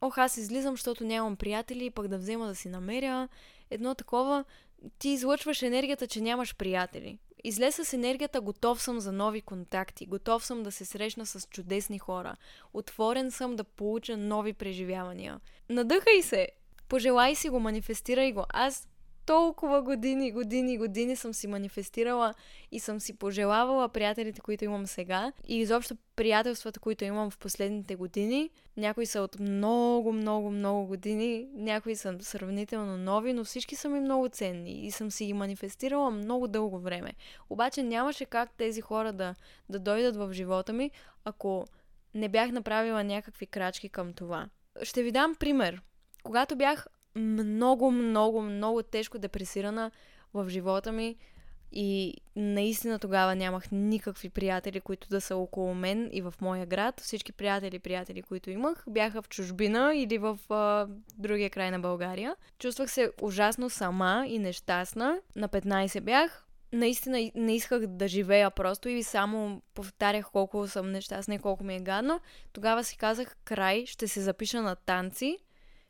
Ох, аз излизам, защото нямам приятели, пък да взема да си намеря. Едно такова, ти излъчваш енергията, че нямаш приятели. Излез с енергията: готов съм за нови контакти, готов съм да се срещна с чудесни хора, отворен съм да получа нови преживявания. Надъхай се! Пожелай си го, манифестирай го. Аз толкова години съм си манифестирала и съм си пожелавала приятелите, които имам сега и изобщо приятелствата, които имам в последните години. Някои са от много години, някои са сравнително нови, но всички са ми много ценни и съм си ги манифестирала много дълго време. Обаче нямаше как тези хора да дойдат в живота ми, ако не бях направила някакви крачки към това. Ще ви дам пример. Когато бях много тежко депресирана в живота ми и наистина тогава нямах никакви приятели, които да са около мен и в моя град. Всички приятели, които имах, бяха в чужбина или в другия край на България. Чувствах се ужасно сама и нещастна. На 15 бях. Наистина не исках да живея просто и само повтарях колко съм нещастна и колко ми е гадно. Тогава си казах: край, ще се запиша на танци.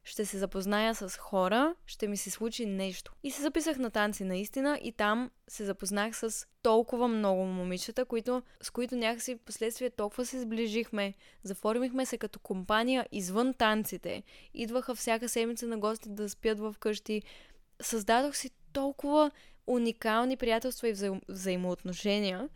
ще се запозная с хора, ще ми се случи нещо. И се записах на танци наистина и там се запознах с толкова много момичета, с които някакси впоследствие толкова се сближихме. Заформихме се като компания извън танците. Идваха всяка седмица на гости да спят в къщи. Създадох си толкова уникални приятелства и взаимоотношения,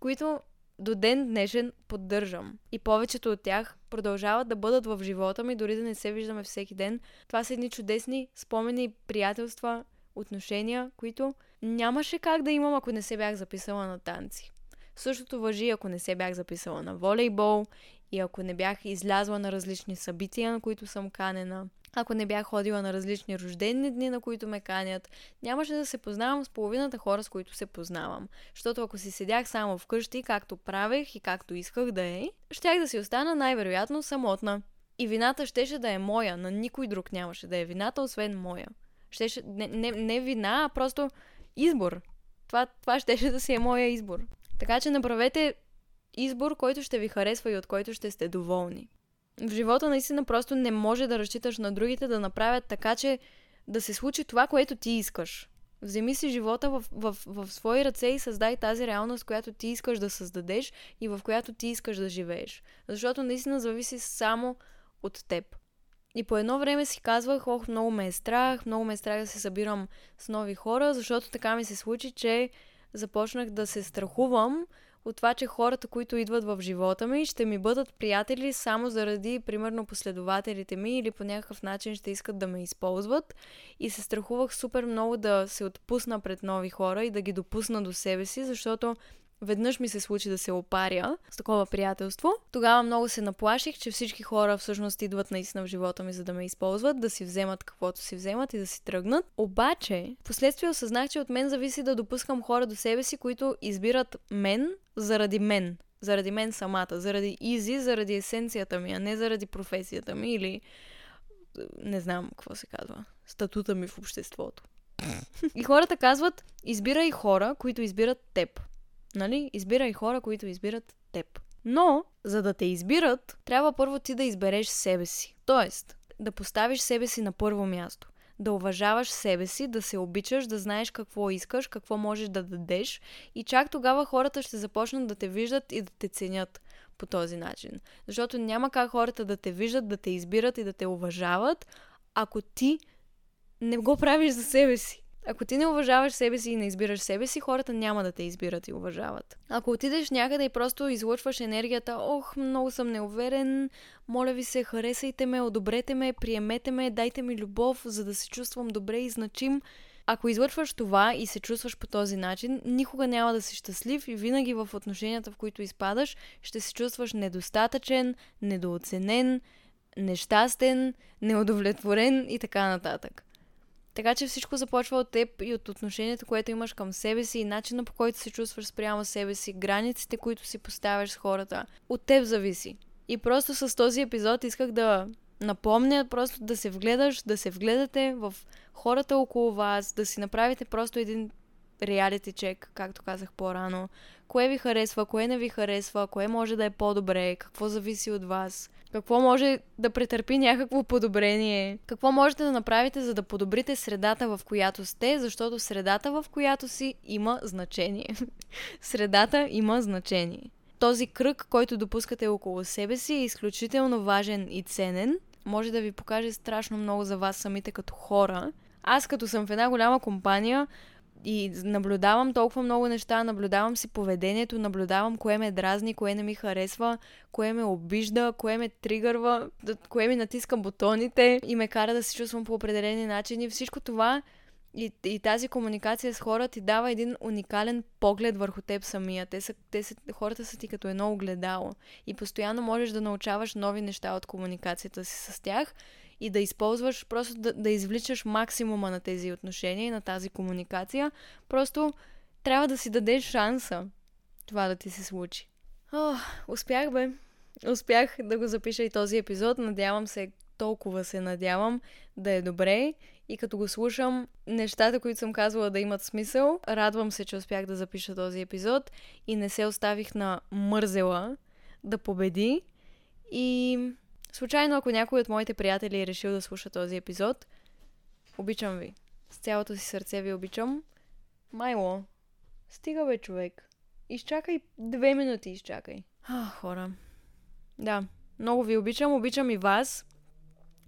които до ден днешен поддържам. И повечето от тях продължават да бъдат в живота ми, дори да не се виждаме всеки ден. Това са едни чудесни спомени, приятелства, отношения, които нямаше как да имам, ако не се бях записала на танци. Същото важи, ако не се бях записала на волейбол и ако не бях излязла на различни събития, на които съм канена. Ако не бях ходила на различни рождени дни, на които ме канят, нямаше да се познавам с половината хора, с които се познавам. Защото ако си седях само вкъщи, както правех и както исках да е, щях да си остана най-вероятно самотна. И вината щеше да е моя, на никой друг нямаше да е вината, освен моя. Не вина, а просто избор. Това щеше да си е моя избор. Така че направете избор, който ще ви харесва и от който ще сте доволни. В живота наистина просто не може да разчиташ на другите да направят така, че да се случи това, което ти искаш. Вземи си живота в свои ръце и създай тази реалност, която ти искаш да създадеш и в която ти искаш да живееш. Защото наистина зависи само от теб. И по едно време си казвах, много ме е страх да се събирам с нови хора, защото така ми се случи, че започнах да се страхувам от това, че хората, които идват в живота ми, ще ми бъдат приятели само заради, примерно, последователите ми или по някакъв начин ще искат да ме използват. И се страхувах супер много да се отпусна пред нови хора и да ги допусна до себе си, защото веднъж ми се случи да се опаря с такова приятелство. Тогава много се наплаших, че всички хора всъщност идват наистина в живота ми, за да ме използват, да си вземат каквото си вземат и да си тръгнат. Обаче, впоследствие осъзнах, че от мен зависи да допускам хора до себе си, които избират мен заради мен. Заради мен самата, заради Изи, заради есенцията ми, а не заради професията ми или не знам какво се казва, статута ми в обществото. И хората казват, избирай хора, които избират теб. Нали? Избирай хора, които избират теб. Но, за да те избират, трябва първо ти да избереш себе си. Тоест, да поставиш себе си на първо място. Да уважаваш себе си, да се обичаш, да знаеш какво искаш, какво можеш да дадеш и чак тогава хората ще започнат да те виждат и да те ценят по този начин. Защото няма как хората да те виждат, да те избират и да те уважават, ако ти не го правиш за себе си. Ако ти не уважаваш себе си и не избираш себе си, хората няма да те избират и уважават. Ако отидеш някъде и просто излъчваш енергията, много съм неуверен, моля ви се, харесайте ме, одобрете ме, приемете ме, дайте ми любов, за да се чувствам добре и значим. Ако излъчваш това и се чувстваш по този начин, никога няма да си щастлив и винаги в отношенията, в които изпадаш, ще се чувстваш недостатъчен, недооценен, нещастен, неудовлетворен и така нататък. Така че всичко започва от теб и от отношението, което имаш към себе си и начина, по който се чувстваш спрямо себе си, границите, които си поставяш с хората. От теб зависи. И просто с този епизод исках да напомня, просто да се вгледаш, да се вгледате в хората около вас, да си направите просто един реалити чек, както казах по-рано. Кое ви харесва, кое не ви харесва, кое може да е по-добре, какво зависи от вас, какво може да претърпи някакво подобрение, какво можете да направите, за да подобрите средата, в която сте, защото средата, в която си, има значение. Средата има значение. Този кръг, който допускате около себе си, е изключително важен и ценен. Може да ви покаже страшно много за вас самите като хора. Аз като съм в една голяма компания и наблюдавам толкова много неща, наблюдавам си поведението, наблюдавам кое ме дразни, кое не ми харесва, кое ме обижда, кое ме тригърва, кое ми натиска бутоните и ме кара да се чувствам по определени начини. Всичко това и тази комуникация с хората ти дава един уникален поглед върху теб самия. Хората са ти като едно огледало и постоянно можеш да научаваш нови неща от комуникацията си с тях и да използваш, просто да извличаш максимума на тези отношения и на тази комуникация. Просто трябва да си дадеш шанса това да ти се случи. Успях бе! Успях да го запиша и този епизод. Надявам се да е добре и като го слушам, нещата, които съм казвала да имат смисъл. Радвам се, че успях да запиша този епизод и не се оставих на мързела да победи и Случайно, ако някой от моите приятели е решил да слуша този епизод, обичам ви. С цялото си сърце ви обичам. Майло, стига бе, човек. Изчакай 2 минути, изчакай. Хора. Да, много ви обичам, обичам и вас.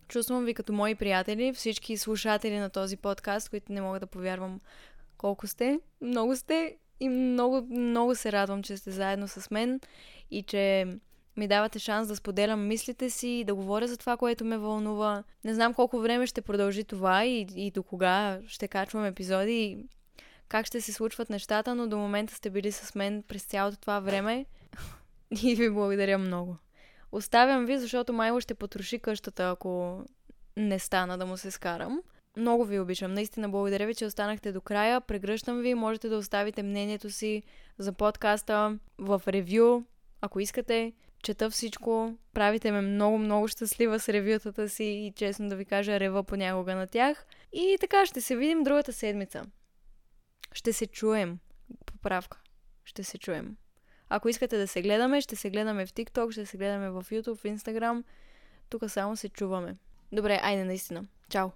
Чувствам ви като мои приятели, всички слушатели на този подкаст, които не мога да повярвам колко сте. Много сте и много, много се радвам, че сте заедно с мен и че ми давате шанс да споделям мислите си и да говоря за това, което ме вълнува. Не знам колко време ще продължи това и до кога ще качвам епизоди и как ще се случват нещата, но до момента сте били с мен през цялото това време и ви благодаря много. Оставям ви, защото Майло ще потроши къщата, ако не стана да му се скарам. Много ви обичам. Наистина благодаря ви, че останахте до края. Прегръщам ви. Можете да оставите мнението си за подкаста в ревю, ако искате. Чета всичко. Правите ме много-много щастлива с ревютата си и честно да ви кажа, рева понякога на тях. И така, ще се видим другата седмица. Ще се чуем. Поправка. Ще се чуем. Ако искате да се гледаме, ще се гледаме в TikTok, ще се гледаме в YouTube, в Instagram. Тук само се чуваме. Добре, айде наистина. Чао!